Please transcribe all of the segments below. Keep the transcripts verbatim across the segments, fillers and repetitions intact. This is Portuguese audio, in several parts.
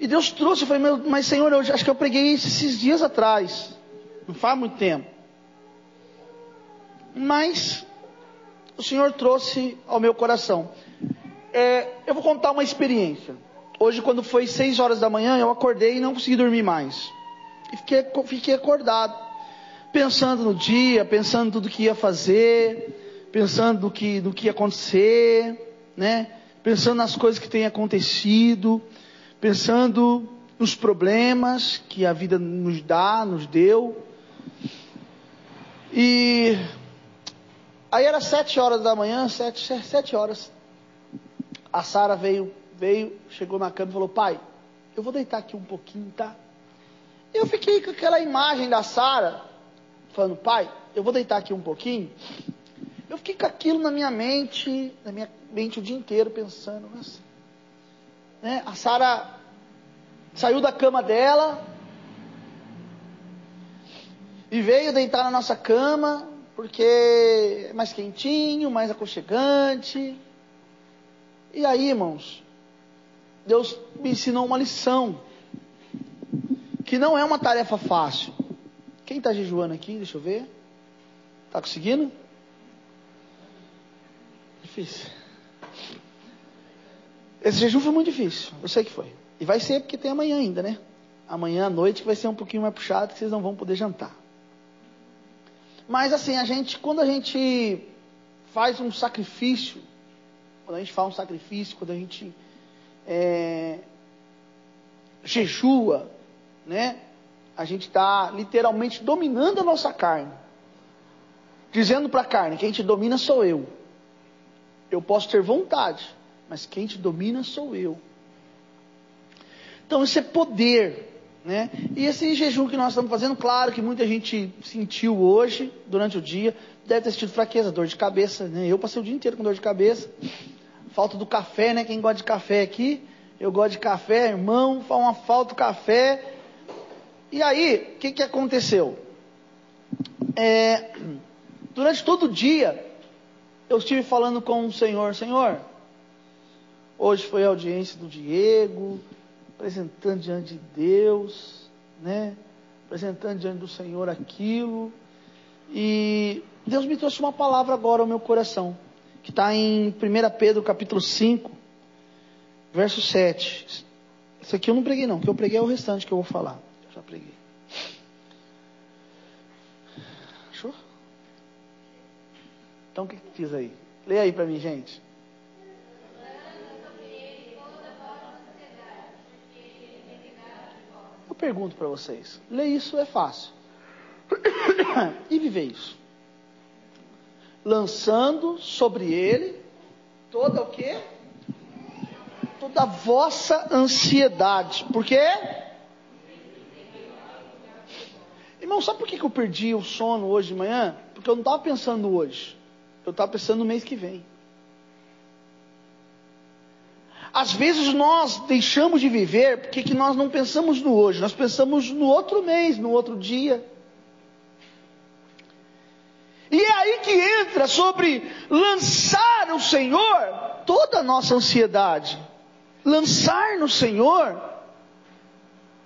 E Deus trouxe, eu falei, mas Senhor, eu acho que eu preguei isso esses dias atrás, não faz muito tempo. Mas o Senhor trouxe ao meu coração. É, eu vou contar uma experiência. Hoje, quando foi seis horas da manhã, eu acordei e não consegui dormir mais. E fiquei, fiquei acordado, pensando no dia, pensando em tudo que ia fazer, pensando no que, no que ia acontecer, né? Pensando nas coisas que têm acontecido, pensando nos problemas que a vida nos dá, nos deu. E aí era sete horas da manhã, sete, sete horas, a Sara veio, veio, chegou na cama e falou, pai, eu vou deitar aqui um pouquinho, tá? Eu fiquei com aquela imagem da Sara, falando, pai, eu vou deitar aqui um pouquinho. Eu fiquei com aquilo na minha mente, na minha mente o dia inteiro, pensando assim. Né? A Sara saiu da cama dela e veio deitar na nossa cama, porque é mais quentinho, mais aconchegante. E aí, irmãos, Deus me ensinou uma lição, que não é uma tarefa fácil. Quem está jejuando aqui? Deixa eu ver. Está conseguindo? Difícil. Esse jejum foi muito difícil, eu sei que foi. E vai ser porque tem amanhã ainda, né? Amanhã à noite vai ser um pouquinho mais puxado, que vocês não vão poder jantar. Mas assim, a gente, quando a gente faz um sacrifício, quando a gente faz um sacrifício, quando a gente é, jejua, né? A gente está literalmente dominando a nossa carne. Dizendo para a carne, quem te domina sou eu. Eu posso ter vontade, mas quem te domina sou eu. Então, isso é poder, né? E esse jejum que nós estamos fazendo, claro que muita gente sentiu hoje, durante o dia, deve ter sentido fraqueza, dor de cabeça, né? Eu passei o dia inteiro com dor de cabeça, falta do café, né? Quem gosta de café aqui, eu gosto de café, irmão, faz uma falta do café. E aí, o que, que aconteceu? É, durante todo o dia, eu estive falando com o Senhor, Senhor, hoje foi a audiência do Diego, apresentando diante de Deus, né? Apresentando diante do Senhor aquilo. E Deus me trouxe uma palavra agora ao meu coração, que está em primeira Pedro, capítulo cinco, verso sete. Isso aqui eu não preguei não, o que eu preguei é o restante que eu vou falar. Eu já preguei. Achou? Então o que que diz aí? Leia aí para mim, gente. Pergunto para vocês, ler isso é fácil, e viver isso, lançando sobre ele, toda o quê? Toda a vossa ansiedade, por quê? Irmão, sabe por que eu perdi o sono hoje de manhã? Porque eu não estava pensando hoje, eu estava pensando no mês que vem. Às vezes nós deixamos de viver porque que nós não pensamos no hoje, nós pensamos no outro mês, no outro dia. E é aí que entra sobre lançar o Senhor toda a nossa ansiedade, lançar no Senhor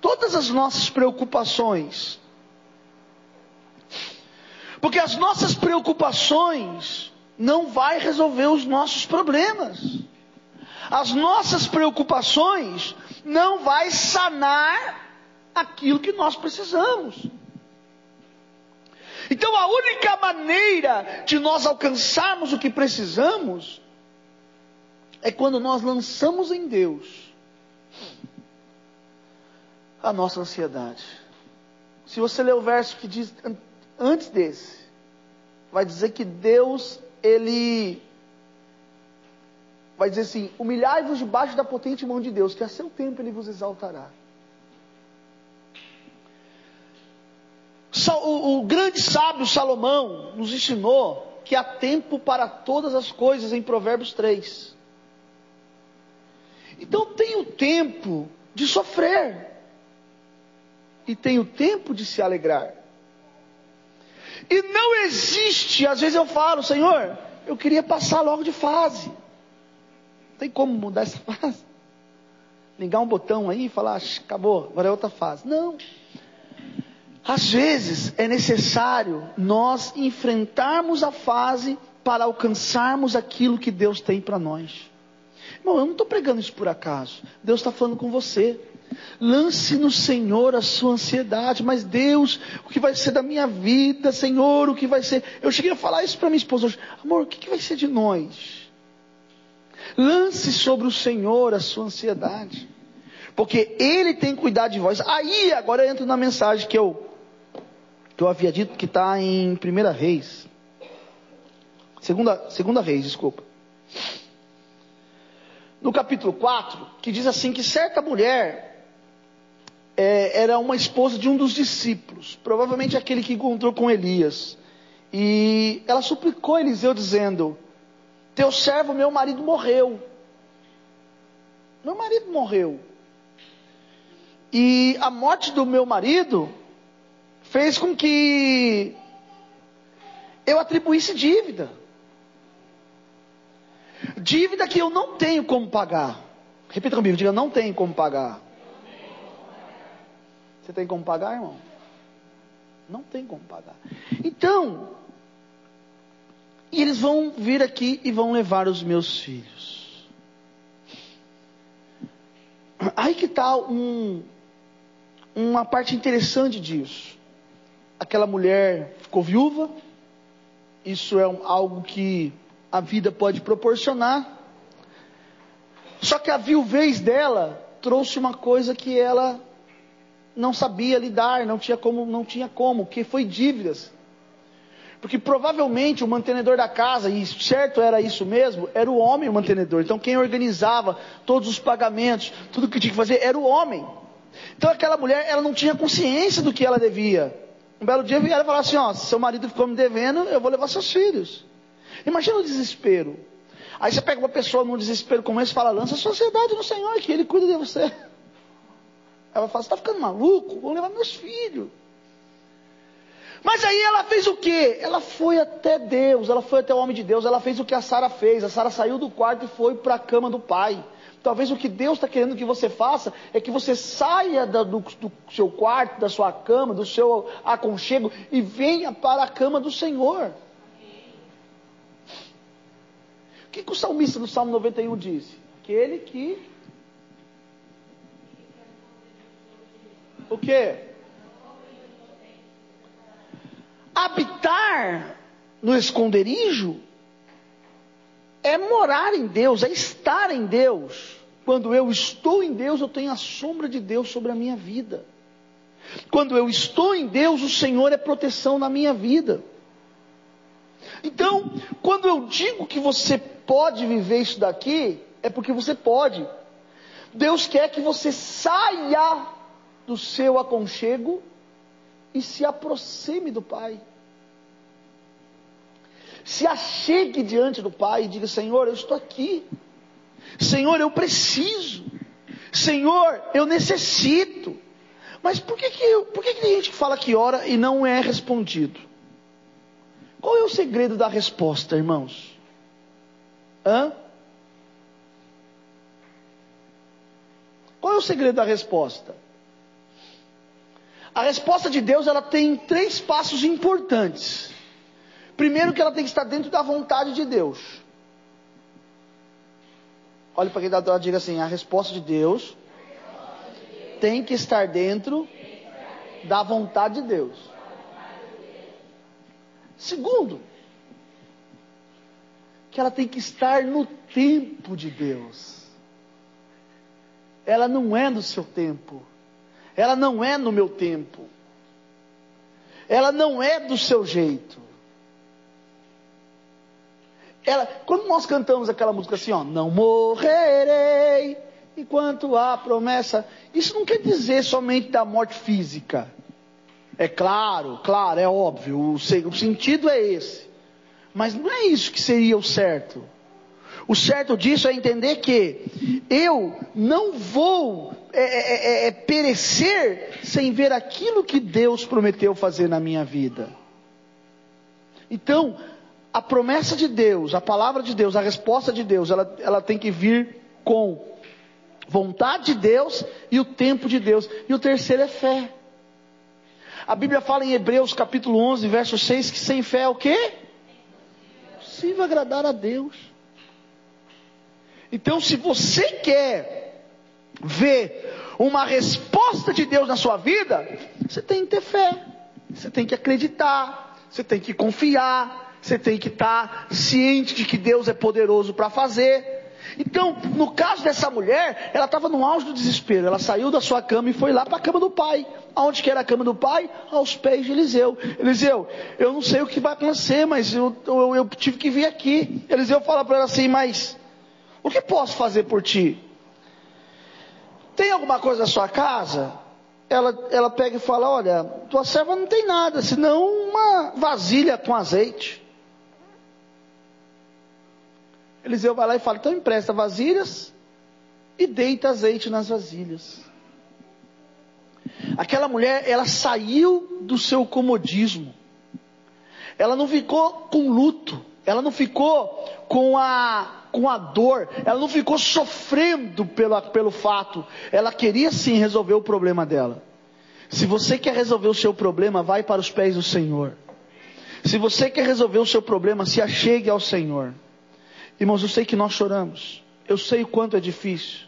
todas as nossas preocupações. Porque as nossas preocupações não vai resolver os nossos problemas. As nossas preocupações não vai sanar aquilo que nós precisamos. Então a única maneira de nós alcançarmos o que precisamos é quando nós lançamos em Deus a nossa ansiedade. Se você ler o verso que diz antes desse, vai dizer que Deus, ele... vai dizer assim, humilhai-vos debaixo da potente mão de Deus, que a seu tempo Ele vos exaltará. O, o grande sábio Salomão nos ensinou que há tempo para todas as coisas em Provérbios três. Então tem o tempo de sofrer. E tem o tempo de se alegrar. E não existe, às vezes eu falo, Senhor, eu queria passar logo de fase. Não tem como mudar essa fase. ligar um botão aí e falar, acabou, agora é outra fase. Não. Às vezes é necessário nós enfrentarmos a fase para alcançarmos aquilo que Deus tem para nós. Irmão, eu não estou pregando isso por acaso. Deus está falando com você. Lance no Senhor a sua ansiedade. Mas Deus, o que vai ser da minha vida, Senhor, o que vai ser? Eu cheguei a falar isso para minha esposa hoje. Amor, o que, que vai ser de nós? Lance sobre o Senhor a sua ansiedade, porque Ele tem cuidado de vós. Aí agora eu entro na mensagem que eu, que eu havia dito, que está em primeira Reis. Segunda, segunda Reis, desculpa. No capítulo quatro, que diz assim, que certa mulher é, era uma esposa de um dos discípulos, provavelmente aquele que encontrou com Elias, e ela suplicou a Eliseu dizendo, teu servo, meu marido morreu, meu marido morreu, e a morte do meu marido fez com que eu atribuísse dívida, dívida que eu não tenho como pagar. Repita comigo, diga, não tenho como pagar. Você tem como pagar, irmão? Não tem como pagar. Então, e eles vão vir aqui e vão levar os meus filhos. Aí que está um, uma parte interessante disso. Aquela mulher ficou viúva. Isso é um, algo que a vida pode proporcionar. Só que a viuvez dela trouxe uma coisa que ela não sabia lidar, não tinha como, não tinha como, que foi dívidas. Porque provavelmente o mantenedor da casa, e certo era isso mesmo, era o homem o mantenedor. Então quem organizava todos os pagamentos, tudo que tinha que fazer, era o homem. Então aquela mulher, ela não tinha consciência do que ela devia. Um belo dia ela falava assim, ó, se seu marido ficou me devendo, eu vou levar seus filhos. Imagina o desespero. Aí você pega uma pessoa num desespero como esse e fala, lança a sociedade no Senhor, que Ele cuida de você. Ela fala, você está ficando maluco? Vou levar meus filhos. Mas aí ela fez o quê? Ela foi até Deus, ela foi até o homem de Deus, ela fez o que a Sara fez. A Sara saiu do quarto e foi para a cama do pai. Talvez o que Deus está querendo que você faça é que você saia do, do seu quarto, da sua cama, do seu aconchego e venha para a cama do Senhor. O que, que o salmista do Salmo noventa e um disse? Aquele que... O quê? Habitar no esconderijo é morar em Deus, é estar em Deus. Quando eu estou em Deus, eu tenho a sombra de Deus sobre a minha vida. Quando eu estou em Deus, o Senhor é proteção na minha vida. Então, quando eu digo que você pode viver isso daqui, é porque você pode. Deus quer que você saia do seu aconchego e se aproxime do Pai. Se achegue diante do Pai e diga, Senhor, eu estou aqui. Senhor, eu preciso. Senhor, eu necessito. Mas por que, que, eu, por que, que tem gente que fala que ora e não é respondido? Qual é o segredo da resposta, irmãos? Hã? Qual é o segredo da resposta? A resposta de Deus, ela tem três passos importantes. Primeiro, que ela tem que estar dentro da vontade de Deus. Olha para quem está do lado e diga assim, a resposta de Deus tem que estar dentro da vontade de Deus. Segundo, que ela tem que estar no tempo de Deus. Ela não é no seu tempo. Ela não é no meu tempo. Ela não é do seu jeito. Ela, quando nós cantamos aquela música assim, ó, não morrerei enquanto há promessa, isso não quer dizer somente da morte física. É claro, claro, é óbvio, o, o sentido é esse. Mas não é isso que seria o certo. O certo disso é entender que eu não vou é, é, é, perecer sem ver aquilo que Deus prometeu fazer na minha vida. Então, a promessa de Deus, a palavra de Deus, a resposta de Deus, ela, ela tem que vir com vontade de Deus e o tempo de Deus. E o terceiro é fé. A Bíblia fala em Hebreus capítulo onze, verso seis, que sem fé é o quê? Impossível agradar a Deus. Então, se você quer ver uma resposta de Deus na sua vida, você tem que ter fé, você tem que acreditar, você tem que confiar, você tem que estar ciente de que Deus é poderoso para fazer. Então, no caso dessa mulher, ela estava no auge do desespero. Ela saiu da sua cama e foi lá para a cama do pai. Aonde que era a cama do pai? Aos pés de Eliseu. Eliseu, eu não sei o que vai acontecer, mas eu, eu, eu tive que vir aqui. Eliseu fala para ela assim, mas o que posso fazer por ti? Tem alguma coisa na sua casa? Ela, ela pega e fala, olha, tua serva não tem nada, senão uma vasilha com azeite. Eliseu vai lá e fala, então empresta vasilhas e deita azeite nas vasilhas. Aquela mulher, ela saiu do seu comodismo. Ela não ficou com luto, ela não ficou com a, com a dor, ela não ficou sofrendo pela, pelo fato. Ela queria sim resolver o problema dela. Se você quer resolver o seu problema, vai para os pés do Senhor. Se você quer resolver o seu problema, se achegue ao Senhor. Irmãos, eu sei que nós choramos, eu sei o quanto é difícil,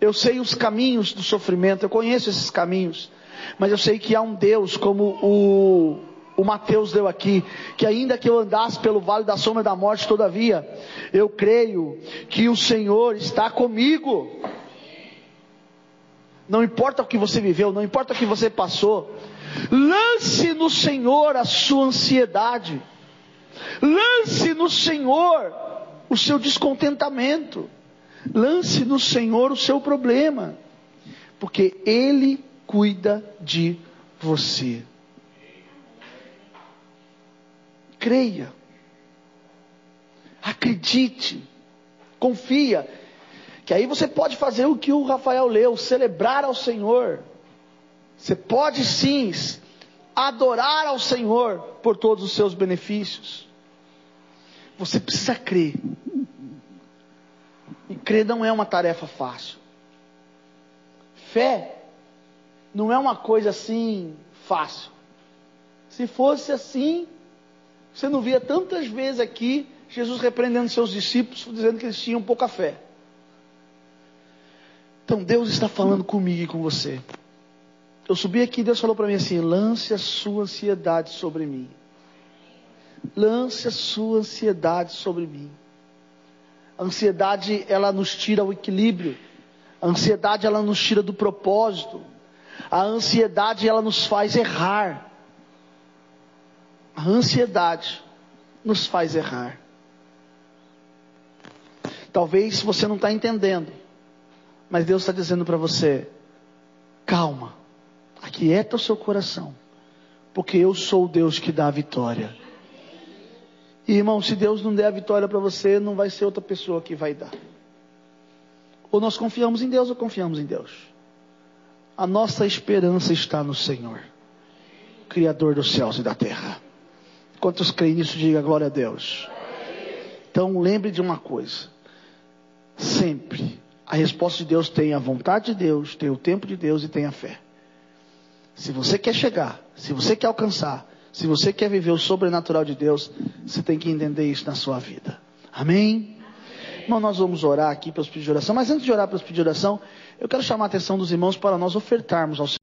eu sei os caminhos do sofrimento, eu conheço esses caminhos, mas eu sei que há um Deus, como o, o Mateus deu aqui, que ainda que eu andasse pelo vale da sombra da morte, todavia, eu creio que o Senhor está comigo. Não importa o que você viveu, não importa o que você passou, lance no Senhor a sua ansiedade, lance no Senhor o seu descontentamento, lance no Senhor o seu problema, porque Ele cuida de você. Creia, acredite, confia, que aí você pode fazer o que o Rafael leu, celebrar ao Senhor. Você pode sim adorar ao Senhor por todos os seus benefícios. Você precisa crer. E crer não é uma tarefa fácil. Fé não é uma coisa assim fácil. Se fosse assim, você não via tantas vezes aqui Jesus repreendendo seus discípulos, dizendo que eles tinham pouca fé. Então Deus está falando comigo e com você. Eu subi aqui e Deus falou para mim assim, lance a sua ansiedade sobre mim. Lance a sua ansiedade sobre mim. A ansiedade, ela nos tira o equilíbrio. A ansiedade, ela nos tira do propósito. A ansiedade, ela nos faz errar. A ansiedade nos faz errar. Talvez você não está entendendo, mas Deus está dizendo para você, calma, aquieta o seu coração, porque eu sou o Deus que dá a vitória. E, irmão, se Deus não der a vitória para você, não vai ser outra pessoa que vai dar. Ou nós confiamos em Deus, ou confiamos em Deus. A nossa esperança está no Senhor, Criador dos céus e da terra. Quantos creem nisso, diga glória a Deus. Então, lembre de uma coisa. Sempre, a resposta de Deus tem a vontade de Deus, tem o tempo de Deus e tem a fé. Se você quer chegar, se você quer alcançar, se você quer viver o sobrenatural de Deus, você tem que entender isso na sua vida. Amém? Amém. Irmão, nós vamos orar aqui pelos pedidos de oração. Mas antes de orar pelos pedidos de oração, eu quero chamar a atenção dos irmãos para nós ofertarmos ao Senhor.